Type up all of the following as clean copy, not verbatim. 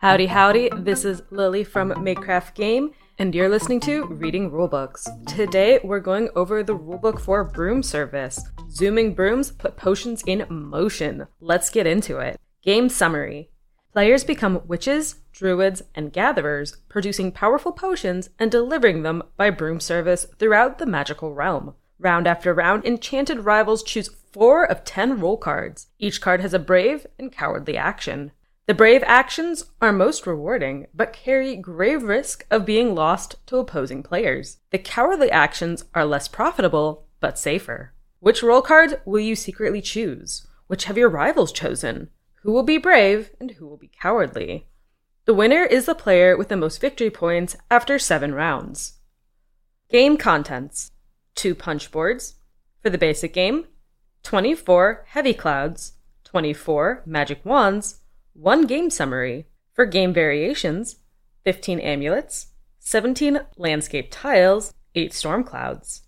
Howdy, howdy, this is Lily from Makecraft Game, and you're listening to Reading Rulebooks. Today, we're going over the rulebook for Broom Service. Zooming brooms put potions in motion. Let's get into it. Game summary. Players become witches, druids, and gatherers, producing powerful potions and delivering them by broom service throughout the magical realm. Round after round, enchanted rivals choose 4 of 10 rule cards. Each card has a brave and cowardly action. The brave actions are most rewarding, but carry grave risk of being lost to opposing players. The cowardly actions are less profitable, but safer. Which role card will you secretly choose? Which have your rivals chosen? Who will be brave and who will be cowardly? The winner is the player with the most victory points after 7 rounds. Game contents. 2 punch boards. For the basic game, 24 heavy clouds, 24 magic wands, 1 game summary. For game variations, 15 amulets, 17 landscape tiles, 8 storm clouds.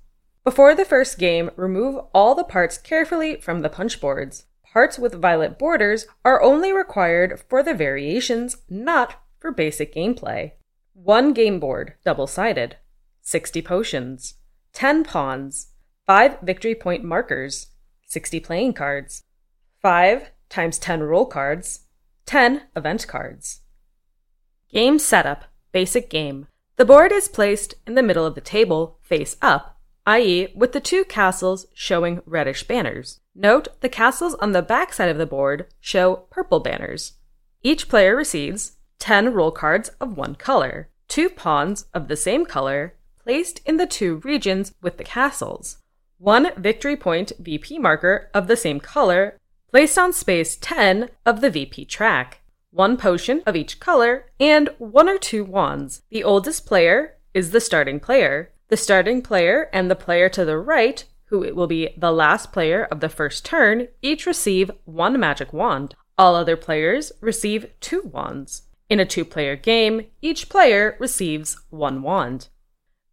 Before the first game, remove all the parts carefully from the punch boards. Parts with violet borders are only required for the variations, not for basic gameplay. 1 game board, double-sided, 60 potions, 10 pawns, 5 victory point markers, 60 playing cards, 5 times 10 roll cards, 10 event cards. Game setup, basic game. The board is placed in the middle of the table, face up, i.e. with the 2 castles showing reddish banners. Note, the castles on the back side of the board show purple banners. Each player receives 10 roll cards of one color, 2 pawns of the same color, placed in the 2 regions with the castles, 1 victory point VP marker of the same color, placed on space 10 of the VP track, 1 potion of each color, and 1 or 2 wands. The oldest player is the starting player. The starting player and the player to the right, who it will be the last player of the first turn, each receive 1 magic wand. All other players receive 2 wands. In a 2-player game, each player receives 1 wand.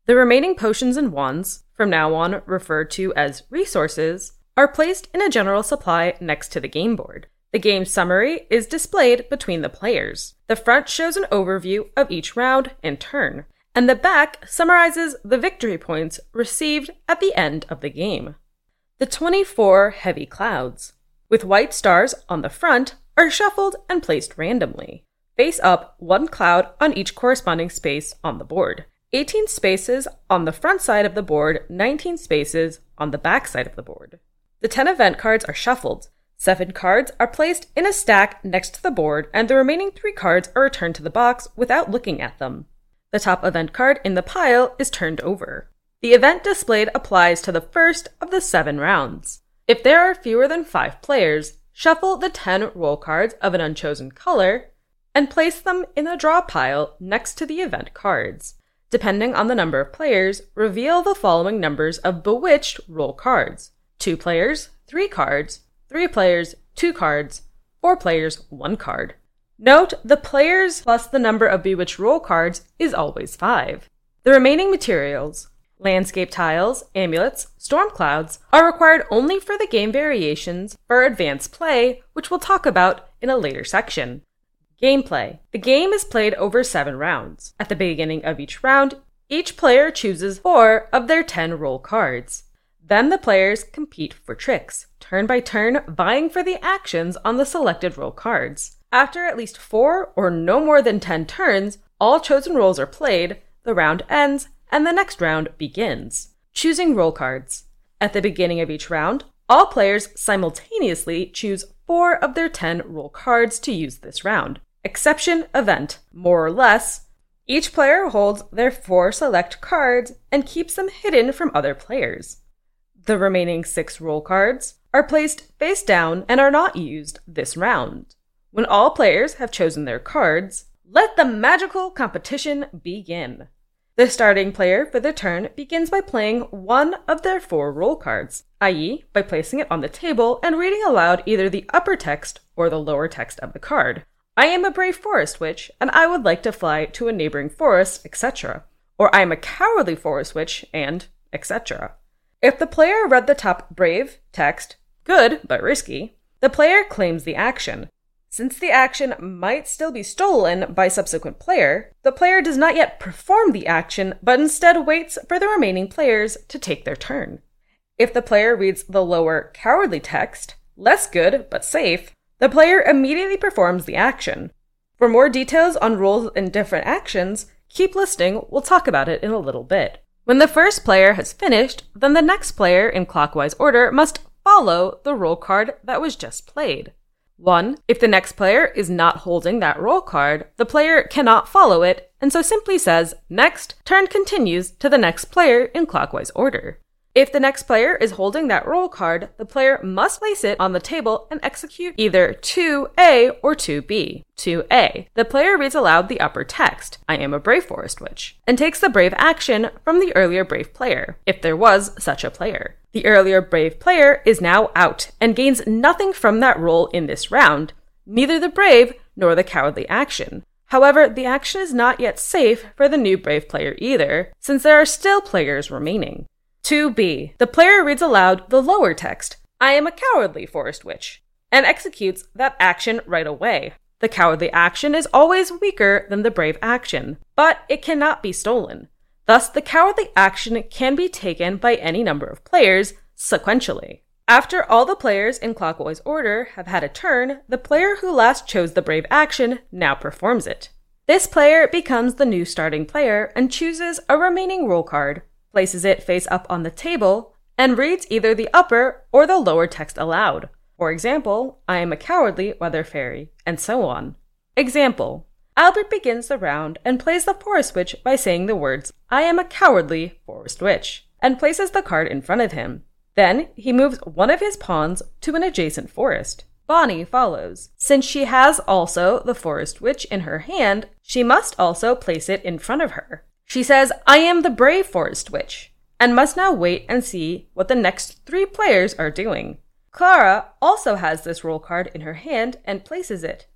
The remaining potions and wands, from now on referred to as resources, are placed in a general supply next to the game board. The game summary is displayed between the players. The front shows an overview of each round and turn, and the back summarizes the victory points received at the end of the game. The 24 heavy clouds, with white stars on the front, are shuffled and placed randomly. Face up, 1 cloud on each corresponding space on the board. 18 spaces on the front side of the board, 19 spaces on the back side of the board. The 10 event cards are shuffled. 7 cards are placed in a stack next to the board, and the remaining 3 cards are returned to the box without looking at them. The top event card in the pile is turned over. The event displayed applies to the first of the 7 rounds. If there are fewer than 5 players, shuffle the 10 roll cards of an unchosen color and place them in the draw pile next to the event cards. Depending on the number of players, reveal the following numbers of bewitched roll cards. 2 players, 3 cards, 3 players, 2 cards, 4 players, 1 card. Note, the players plus the number of bewitched roll cards is always 5. The remaining materials, landscape tiles, amulets, storm clouds, are required only for the game variations for advanced play, which we'll talk about in a later section. Gameplay. The game is played over 7 rounds. At the beginning of each round, each player chooses 4 of their 10 roll cards. Then the players compete for tricks, turn by turn, vying for the actions on the selected roll cards. After at least 4 or no more than 10 turns, all chosen rolls are played, the round ends, and the next round begins. Choosing roll cards. At the beginning of each round, all players simultaneously choose 4 of their 10 roll cards to use this round. Exception event, more or less. Each player holds their 4 select cards and keeps them hidden from other players. The remaining 6 roll cards are placed face down and are not used this round. When all players have chosen their cards, let the magical competition begin. The starting player for their turn begins by playing 1 of their 4 roll cards, i.e. by placing it on the table and reading aloud either the upper text or the lower text of the card. I am a brave forest witch, and I would like to fly to a neighboring forest, etc. Or I am a cowardly forest witch, and etc. If the player read the top brave text, good but risky, the player claims the action. Since the action might still be stolen by subsequent player, the player does not yet perform the action, but instead waits for the remaining players to take their turn. If the player reads the lower cowardly text, less good but safe, the player immediately performs the action. For more details on rules and different actions, keep listening, we'll talk about it in a little bit. When the first player has finished, then the next player in clockwise order must follow the roll card that was just played. 1. If the next player is not holding that roll card, the player cannot follow it, and so simply says, next, turn continues to the next player in clockwise order. If the next player is holding that roll card, the player must place it on the table and execute either 2A or 2B. 2A. The player reads aloud the upper text, I am a brave forest witch, and takes the brave action from the earlier brave player, if there was such a player. The earlier brave player is now out and gains nothing from that roll in this round, neither the brave nor the cowardly action. However, the action is not yet safe for the new brave player either, since there are still players remaining. 2B. The player reads aloud the lower text, I am a cowardly forest witch, and executes that action right away. The cowardly action is always weaker than the brave action, but it cannot be stolen. Thus, the cowardly action can be taken by any number of players sequentially. After all the players in clockwise order have had a turn, the player who last chose the brave action now performs it. This player becomes the new starting player and chooses a remaining roll card, places it face up on the table, and reads either the upper or the lower text aloud. For example, I am a cowardly weather fairy, and so on. Example, Albert begins the round and plays the forest witch by saying the words, I am a cowardly forest witch, and places the card in front of him. Then he moves one of his pawns to an adjacent forest. Bonnie follows. Since she has also the forest witch in her hand, she must also place it in front of her. She says, I am the brave forest witch, and must now wait and see what the next three players are doing. Clara also has this roll card in her hand and places it.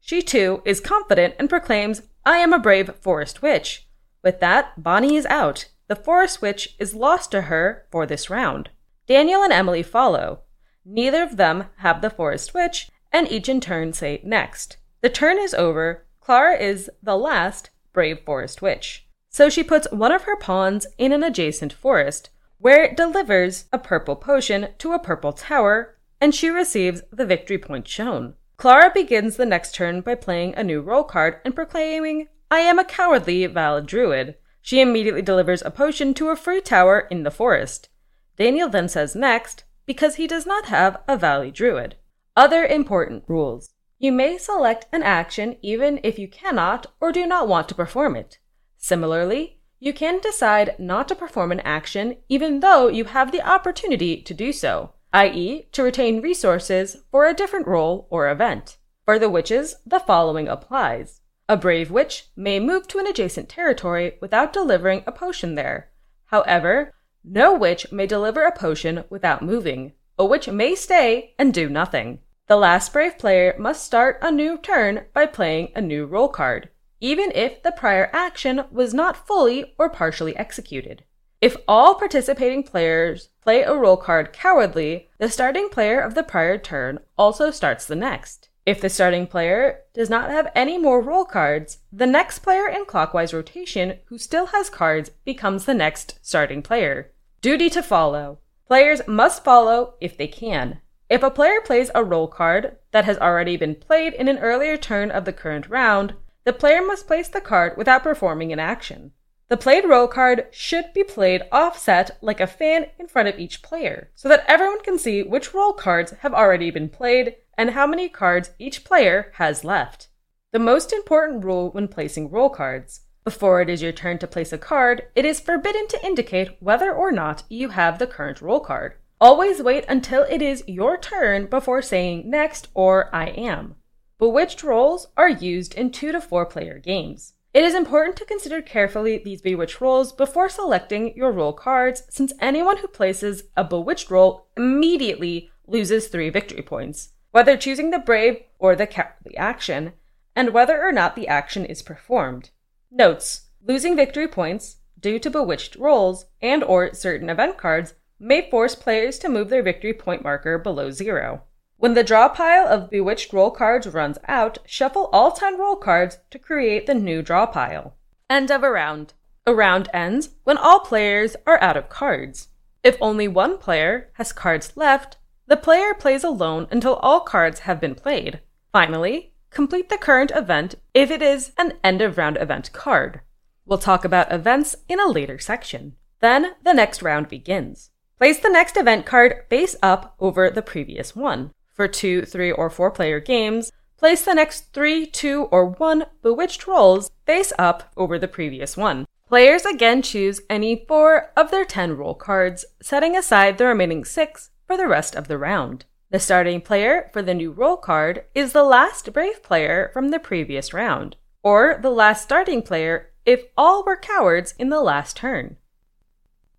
She too is confident and proclaims, I am a brave forest witch. With that, Bonnie is out. The forest witch is lost to her for this round. Daniel and Emily follow. Neither of them have the forest witch, and each in turn say next. The turn is over. Clara is the last brave forest witch. So she puts one of her pawns in an adjacent forest, where it delivers a purple potion to a purple tower, and she receives the victory point shown. Clara begins the next turn by playing a new roll card and proclaiming, I am a cowardly Val Druid. She immediately delivers a potion to a free tower in the forest. Daniel then says next, because he does not have a Valley Druid. Other important rules. You may select an action even if you cannot or do not want to perform it. Similarly, you can decide not to perform an action even though you have the opportunity to do so, i.e. to retain resources for a different role or event. For the witches, the following applies. A brave witch may move to an adjacent territory without delivering a potion there. However, no witch may deliver a potion without moving. A witch may stay and do nothing. The last brave player must start a new turn by playing a new roll card, even if the prior action was not fully or partially executed. If all participating players play a roll card cowardly, the starting player of the prior turn also starts the next. If the starting player does not have any more roll cards, the next player in clockwise rotation who still has cards becomes the next starting player. Duty to follow. Players must follow if they can. If a player plays a roll card that has already been played in an earlier turn of the current round, the player must place the card without performing an action. The played roll card should be played offset like a fan in front of each player, so that everyone can see which roll cards have already been played and how many cards each player has left. The most important rule when placing roll cards. Before it is your turn to place a card, it is forbidden to indicate whether or not you have the current roll card. Always wait until it is your turn before saying next or I am. Bewitched rolls are used in 2 to 4 player games. It is important to consider carefully these bewitched rolls before selecting your roll cards, since anyone who places a bewitched roll immediately loses 3 victory points, whether choosing the brave or the cowardly action, and whether or not the action is performed. Notes: losing victory points due to bewitched rolls and or certain event cards may force players to move their victory point marker below 0. When the draw pile of Bewitched roll cards runs out, shuffle all 10 roll cards to create the new draw pile. End of a round. A round ends when all players are out of cards. If only one player has cards left, the player plays alone until all cards have been played. Finally, complete the current event if it is an end-of-round event card. We'll talk about events in a later section. Then the next round begins. Place the next event card face up over the previous one. For 2, 3, or 4-player games, place the next 3, 2, or 1 Bewitched rolls face up over the previous one. Players again choose any 4 of their 10 roll cards, setting aside the remaining 6 for the rest of the round. The starting player for the new roll card is the last brave player from the previous round, or the last starting player if all were cowards in the last turn.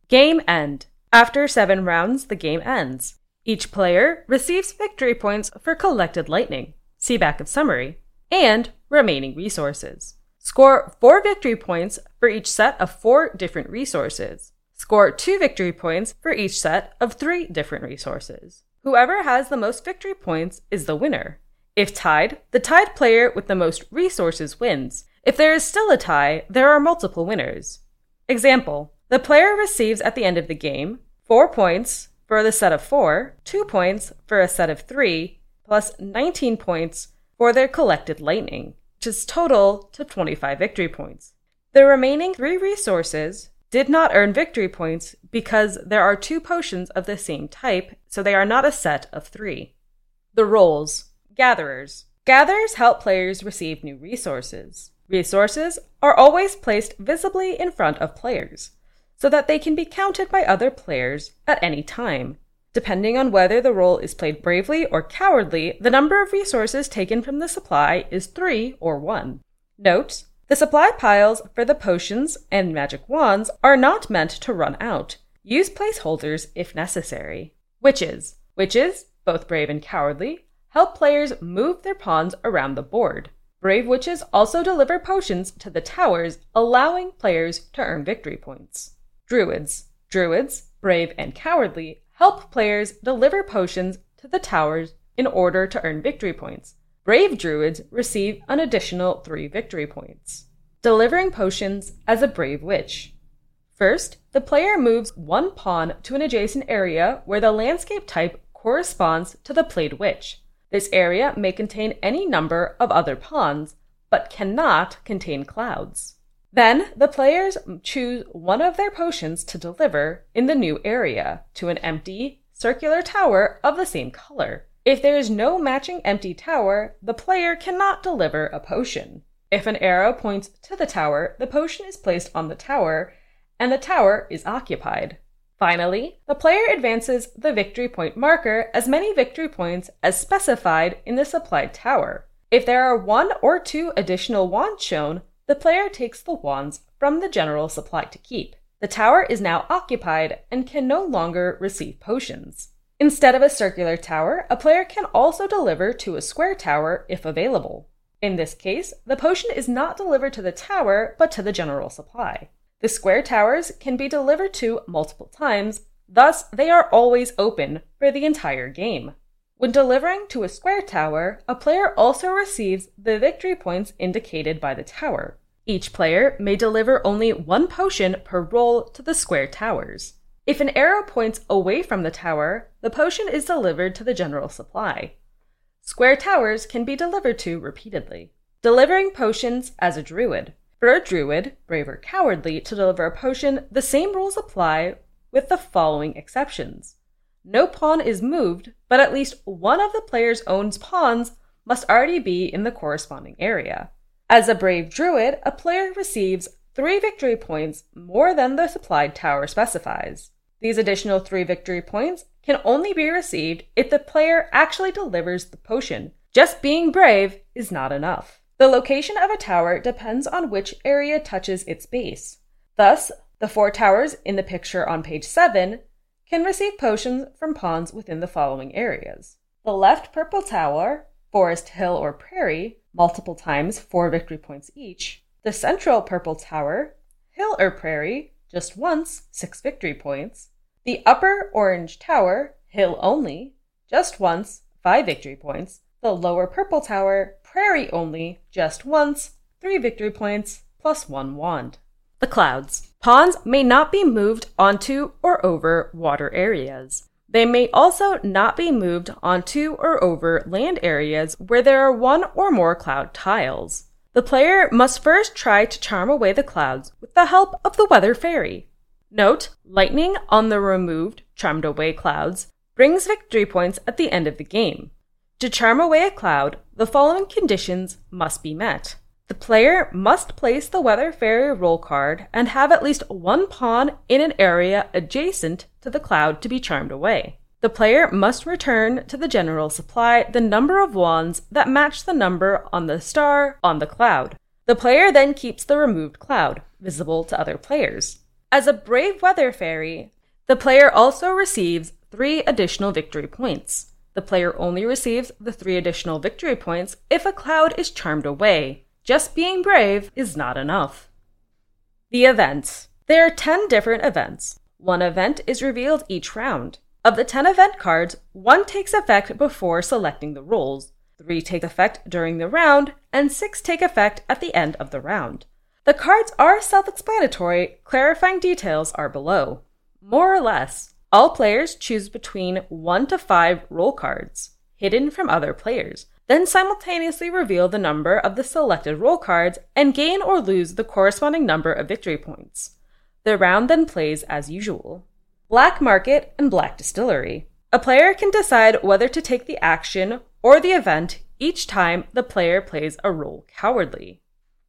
Game end. After 7 rounds, the game ends. Each player receives victory points for collected lightning, see back of summary, and remaining resources. Score 4 victory points for each set of 4 different resources. Score 2 victory points for each set of 3 different resources. Whoever has the most victory points is the winner. If tied, the tied player with the most resources wins. If there is still a tie, there are multiple winners. Example, the player receives at the end of the game 4 points for the set of 4, 2 points for a set of 3, plus 19 points for their collected lightning, which is total to 25 victory points. The remaining 3 resources did not earn victory points because there are 2 potions of the same type, so they are not a set of 3. The roles. Gatherers. Gatherers help players receive new resources. Resources are always placed visibly in front of players, so that they can be counted by other players at any time. Depending on whether the role is played bravely or cowardly, the number of resources taken from the supply is 3 or 1. Note, the supply piles for the potions and magic wands are not meant to run out. Use placeholders if necessary. Witches. Witches, both brave and cowardly, help players move their pawns around the board. Brave witches also deliver potions to the towers, allowing players to earn victory points. Druids. Druids, brave and cowardly, help players deliver potions to the towers in order to earn victory points. Brave druids receive an additional 3 victory points. Delivering potions as a brave witch. First, the player moves 1 pawn to an adjacent area where the landscape type corresponds to the played witch. This area may contain any number of other pawns, but cannot contain clouds. Then, the players choose one of their potions to deliver in the new area to an empty, circular tower of the same color. If there is no matching empty tower, the player cannot deliver a potion. If an arrow points to the tower, the potion is placed on the tower, and the tower is occupied. Finally, the player advances the victory point marker as many victory points as specified in the supplied tower. If there are 1 or 2 additional wands shown, the player takes the wands from the general supply to keep. The tower is now occupied and can no longer receive potions. Instead of a circular tower, a player can also deliver to a square tower if available. In this case, the potion is not delivered to the tower, but to the general supply. The square towers can be delivered to multiple times, thus they are always open for the entire game. When delivering to a square tower, a player also receives the victory points indicated by the tower. Each player may deliver only 1 potion per roll to the square towers. If an arrow points away from the tower, the potion is delivered to the general supply. Square towers can be delivered to repeatedly. Delivering potions as a druid. For a druid, brave or cowardly, to deliver a potion, the same rules apply with the following exceptions. No pawn is moved, but at least one of the player's own pawns must already be in the corresponding area. As a brave druid, a player receives 3 victory points more than the supplied tower specifies. These additional 3 victory points can only be received if the player actually delivers the potion. Just being brave is not enough. The location of a tower depends on which area touches its base. Thus, the 4 towers in the picture on page 7 can receive potions from pawns within the following areas. The left purple tower, forest, hill, or prairie, multiple times 4 victory points each. The central purple tower, hill or prairie, just once, 6 victory points. The upper orange tower, hill only, just once, 5 victory points. The lower purple tower, prairie only, just once, 3 victory points, plus 1 wand. The clouds. Pawns may not be moved onto or over water areas. They may also not be moved onto or over land areas where there are one or more cloud tiles. The player must first try to charm away the clouds with the help of the weather fairy. Note, lightning on the removed, charmed away clouds brings victory points at the end of the game. To charm away a cloud, the following conditions must be met. The player must place the weather fairy roll card and have at least one pawn in an area adjacent to the cloud to be charmed away. The player must return to the general supply the number of wands that match the number on the star on the cloud. The player then keeps the removed cloud, visible to other players. As a brave weather fairy, the player also receives 3 additional victory points. The player only receives the 3 additional victory points if a cloud is charmed away. Just being brave is not enough. The events. There are 10 different events. One event is revealed each round. Of the 10 event cards, 1 takes effect before selecting the rules, 3 take effect during the round, and 6 take effect at the end of the round. The cards are self-explanatory, clarifying details are below. More or less, all players choose between 1 to 5 roll cards, hidden from other players, then simultaneously reveal the number of the selected roll cards and gain or lose the corresponding number of victory points. The round then plays as usual. Black Market and Black Distillery. A player can decide whether to take the action or the event each time the player plays a roll cowardly.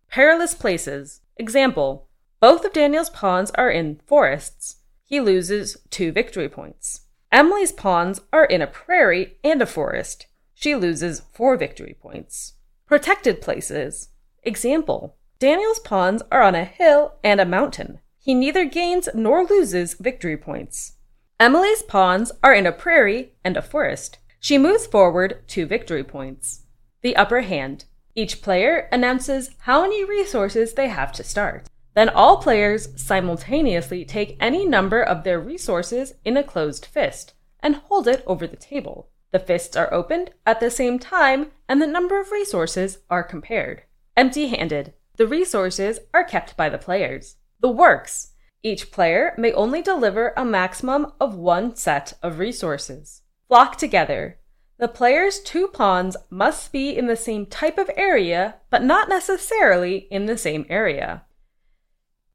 Perilous Places. Example, both of Daniel's pawns are in forests. He loses 2 victory points. Emily's pawns are in a prairie and a forest. She loses 4 victory points. Protected Places. Example, Daniel's pawns are on a hill and a mountain. He neither gains nor loses victory points. Emily's pawns are in a prairie and a forest. She moves forward 2 victory points. The upper hand. Each player announces how many resources they have to start. Then all players simultaneously take any number of their resources in a closed fist and hold it over the table. The fists are opened at the same time and the number of resources are compared. Empty-handed. The resources are kept by the players. The works. Each player may only deliver a maximum of 1 set of resources. Flock together. The player's 2 pawns must be in the same type of area, but not necessarily in the same area.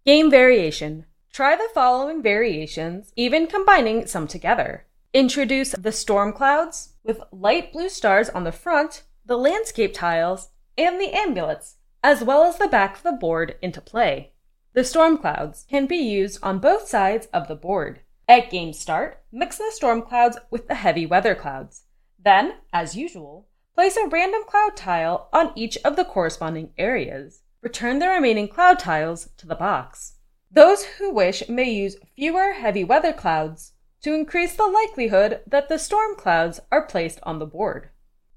Game variation. Try the following variations, even combining some together. Introduce the storm clouds with light blue stars on the front, the landscape tiles, and the amulets, as well as the back of the board into play. The storm clouds can be used on both sides of the board. At game start, mix the storm clouds with the heavy weather clouds. Then, as usual, place a random cloud tile on each of the corresponding areas. Return the remaining cloud tiles to the box. Those who wish may use fewer heavy weather clouds to increase the likelihood that the storm clouds are placed on the board.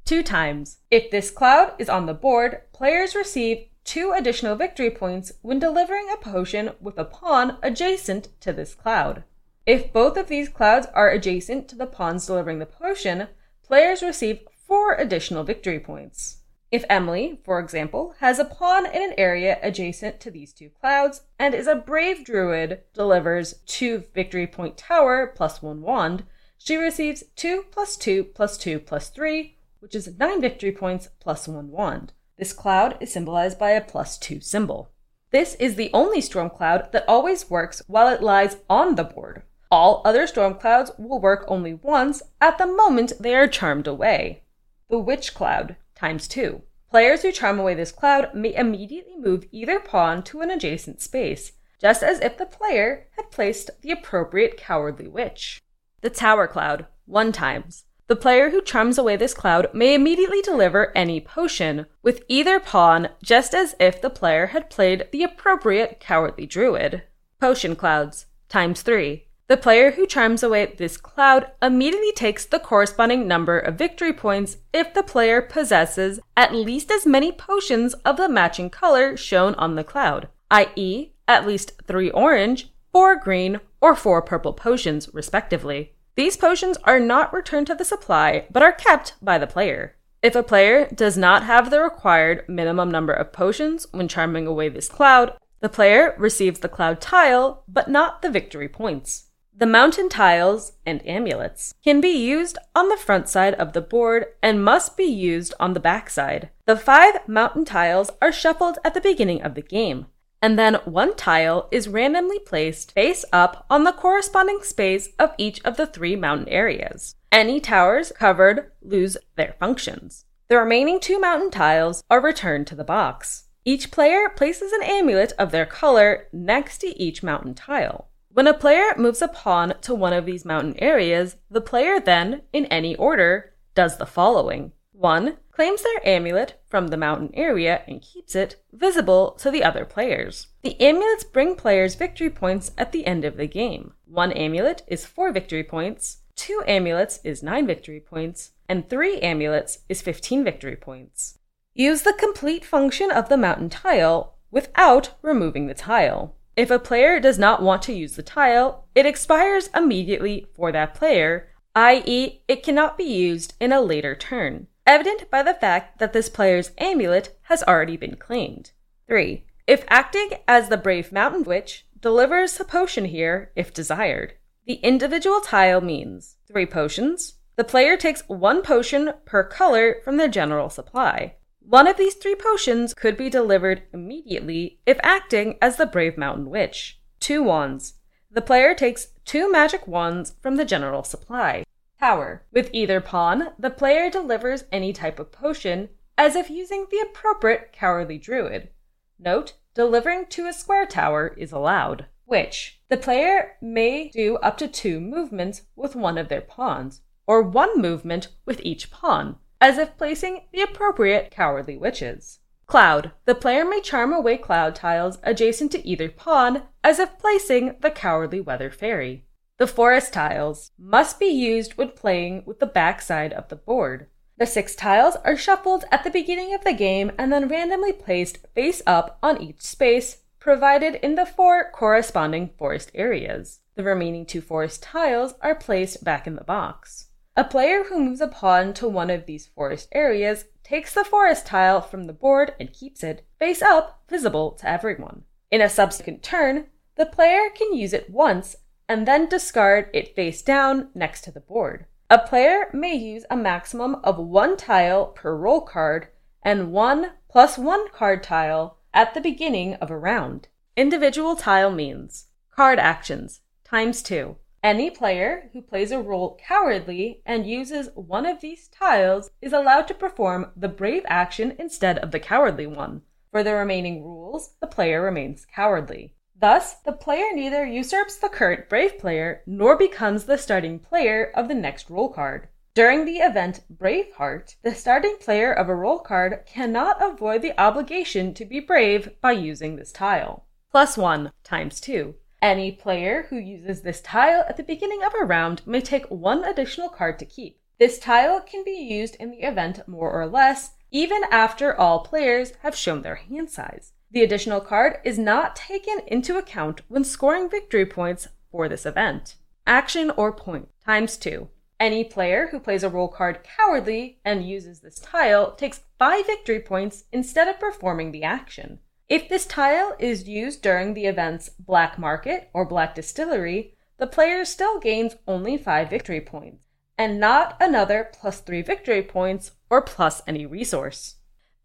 2 times. If this cloud is on the board, players receive 2 additional victory points when delivering a potion with a pawn adjacent to this cloud. If both of these clouds are adjacent to the pawns delivering the potion, players receive 4 additional victory points. If Emily, for example, has a pawn in an area adjacent to these 2 clouds and is a brave druid, delivers 2 victory point tower plus 1 wand, she receives 2 plus 2 plus 2 plus 3, which is 9 victory points plus 1 wand. This cloud is symbolized by a +2 symbol. This is the only storm cloud that always works while it lies on the board. All other storm clouds will work only once at the moment they are charmed away. The witch cloud, ×2. Players who charm away this cloud may immediately move either pawn to an adjacent space, just as if the player had placed the appropriate cowardly witch. The tower cloud, 1 times. The player who charms away this cloud may immediately deliver any potion with either pawn, just as if the player had played the appropriate cowardly druid. Potion clouds, ×3. The player who charms away this cloud immediately takes the corresponding number of victory points if the player possesses at least as many potions of the matching color shown on the cloud, i.e., at least 3 orange, 4 green, or 4 purple potions, respectively. These potions are not returned to the supply, but are kept by the player. If a player does not have the required minimum number of potions when charming away this cloud, the player receives the cloud tile, but not the victory points. The mountain tiles and amulets can be used on the front side of the board and must be used on the back side. The 5 mountain tiles are shuffled at the beginning of the game, and then one tile is randomly placed face up on the corresponding space of each of the 3 mountain areas. Any towers covered lose their functions. The remaining 2 mountain tiles are returned to the box. Each player places an amulet of their color next to each mountain tile. When a player moves a pawn to one of these mountain areas, the player then, in any order, does the following. 1. Claims their amulet from the mountain area and keeps it, visible to the other players. The amulets bring players victory points at the end of the game. 1 amulet is 4 victory points, 2 amulets is 9 victory points, and 3 amulets is 15 victory points. Use the complete function of the mountain tile without removing the tile. If a player does not want to use the tile, it expires immediately for that player, i.e. it cannot be used in a later turn, evident by the fact that this player's amulet has already been claimed. 3. If acting as the brave mountain witch, delivers a potion here if desired. The individual tile means 3 potions. The player takes 1 potion per color from the general supply. One of these 3 potions could be delivered immediately if acting as the brave mountain witch. 2 wands. The player takes 2 magic wands from the general supply. Tower. With either pawn, the player delivers any type of potion as if using the appropriate cowardly druid. Note, delivering to a square tower is allowed. Witch. The player may do up to 2 movements with one of their pawns, or 1 movement with each pawn, as if placing the appropriate cowardly witches. Cloud. The player may charm away cloud tiles adjacent to either pawn, as if placing the cowardly weather fairy. The forest tiles must be used when playing with the back side of the board. The 6 tiles are shuffled at the beginning of the game and then randomly placed face up on each space, provided in the 4 corresponding forest areas. The remaining 2 forest tiles are placed back in the box. A player who moves a pawn to one of these forest areas takes the forest tile from the board and keeps it, face up, visible to everyone. In a subsequent turn, the player can use it once and then discard it face down next to the board. A player may use a maximum of 1 tile per roll card and 1 + 1 card tile at the beginning of a round. Individual tile means card actions, ×2. Any player who plays a role cowardly and uses one of these tiles is allowed to perform the brave action instead of the cowardly one. For the remaining rules, the player remains cowardly. Thus, the player neither usurps the current brave player nor becomes the starting player of the next roll card. During the event Braveheart, the starting player of a roll card cannot avoid the obligation to be brave by using this tile. +1 ×2. Any player who uses this tile at the beginning of a round may take 1 additional card to keep. This tile can be used in the event more or less, even after all players have shown their hand size. The additional card is not taken into account when scoring victory points for this event. Action or point, ×2. Any player who plays a roll card cowardly and uses this tile takes 5 victory points instead of performing the action. If this tile is used during the events Black Market or Black Distillery, the player still gains only 5 victory points, and not another +3 victory points or plus any resource.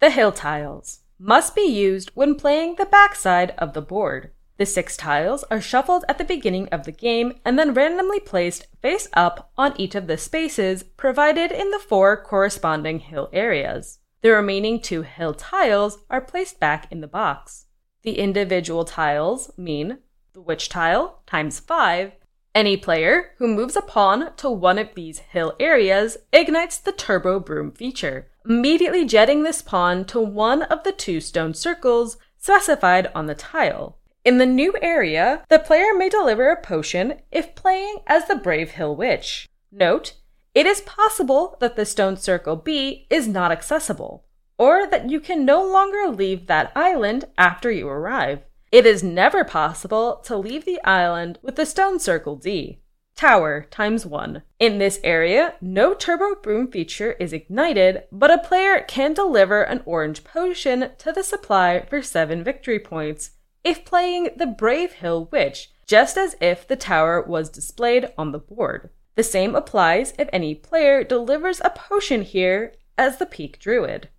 The hill tiles must be used when playing the backside of the board. The 6 tiles are shuffled at the beginning of the game and then randomly placed face up on each of the spaces provided in the 4 corresponding hill areas. The remaining 2 hill tiles are placed back in the box. The individual tiles mean the witch tile ×5. Any player who moves a pawn to one of these hill areas ignites the turbo broom feature, immediately jetting this pawn to one of the 2 stone circles specified on the tile. In the new area, the player may deliver a potion if playing as the brave hill witch. Note, it is possible that the stone circle B is not accessible, or that you can no longer leave that island after you arrive. It is never possible to leave the island with the stone circle D. tower times 1. In this area, no turbo broom feature is ignited, but a player can deliver an orange potion to the supply for 7 victory points if playing the Brave Hill Witch, just as if the tower was displayed on the board. The same applies if any player delivers a potion here as the Peak Druid.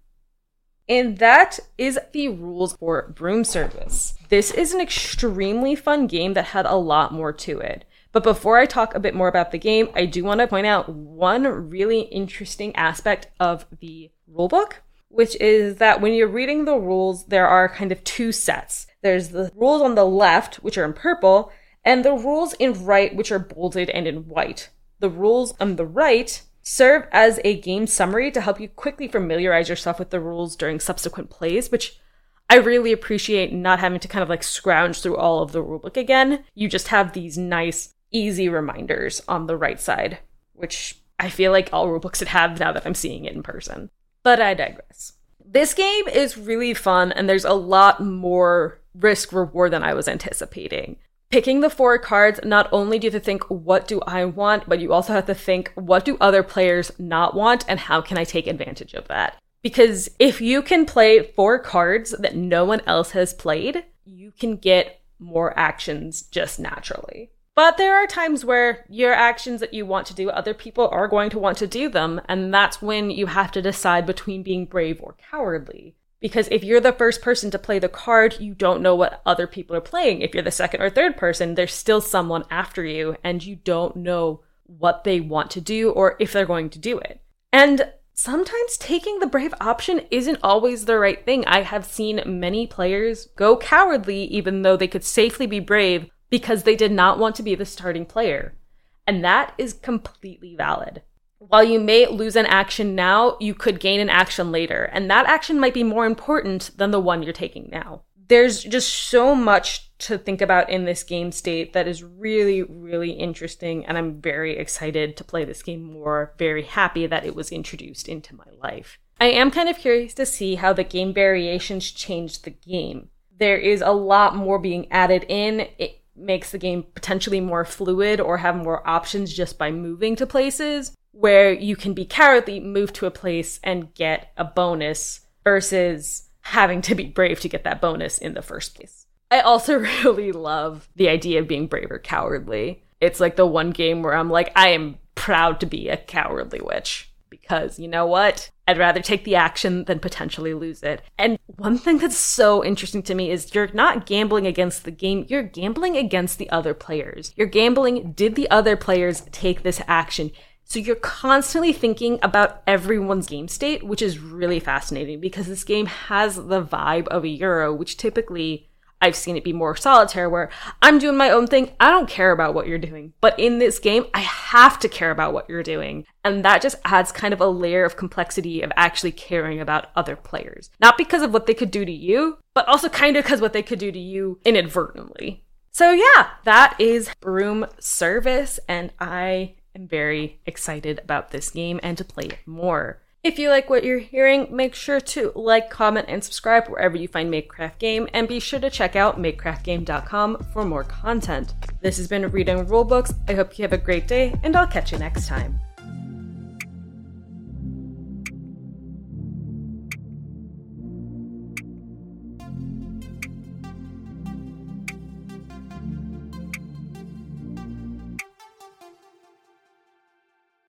And that is the rules for Broom Service. This is an extremely fun game that had a lot more to it. But before I talk a bit more about the game, I do want to point out one really interesting aspect of the rulebook, which is that when you're reading the rules, there are kind of two sets. There's the rules on the left, which are in purple, and the rules in right, which are bolded and in white. The rules on the right serve as a game summary to help you quickly familiarize yourself with the rules during subsequent plays, which I really appreciate, not having to kind of like scrounge through all of the rulebook again. You just have these nice, easy reminders on the right side, which I feel like all rulebooks should have now that I'm seeing it in person. But I digress. This game is really fun, and there's a lot more risk-reward than I was anticipating. Picking the 4 cards, not only do you have to think, what do I want, but you also have to think, what do other players not want, and how can I take advantage of that? Because if you can play 4 cards that no one else has played, you can get more actions just naturally. But there are times where your actions that you want to do, other people are going to want to do them, and that's when you have to decide between being brave or cowardly. Because if you're the first person to play the card, you don't know what other people are playing. If you're the second or third person, there's still someone after you, and you don't know what they want to do or if they're going to do it. And sometimes taking the brave option isn't always the right thing. I have seen many players go cowardly even though they could safely be brave because they did not want to be the starting player. And that is completely valid. While you may lose an action now, you could gain an action later, and that action might be more important than the one you're taking now. There's just so much to think about in this game state that is really, really interesting, and I'm very excited to play this game more, very happy that it was introduced into my life. I am kind of curious to see how the game variations changed the game. There is a lot more being added in. It makes the game potentially more fluid or have more options just by moving to places, where you can be cowardly, move to a place, and get a bonus versus having to be brave to get that bonus in the first place. I also really love the idea of being brave or cowardly. It's like the one game where I'm like, I am proud to be a cowardly witch because, you know what? I'd rather take the action than potentially lose it. And one thing that's so interesting to me is you're not gambling against the game, you're gambling against the other players. You're gambling, did the other players take this action? So you're constantly thinking about everyone's game state, which is really fascinating because this game has the vibe of a Euro, which typically I've seen it be more solitaire where I'm doing my own thing. I don't care about what you're doing. But in this game, I have to care about what you're doing. And that just adds kind of a layer of complexity of actually caring about other players. Not because of what they could do to you, but also kind of because what they could do to you inadvertently. So yeah, that is Broom Service, and I'm very excited about this game and to play it more. If you like what you're hearing, make sure to like, comment, and subscribe wherever you find Makecraft Game, and be sure to check out makecraftgame.com for more content. This has been Reading Rulebooks. I hope you have a great day, and I'll catch you next time.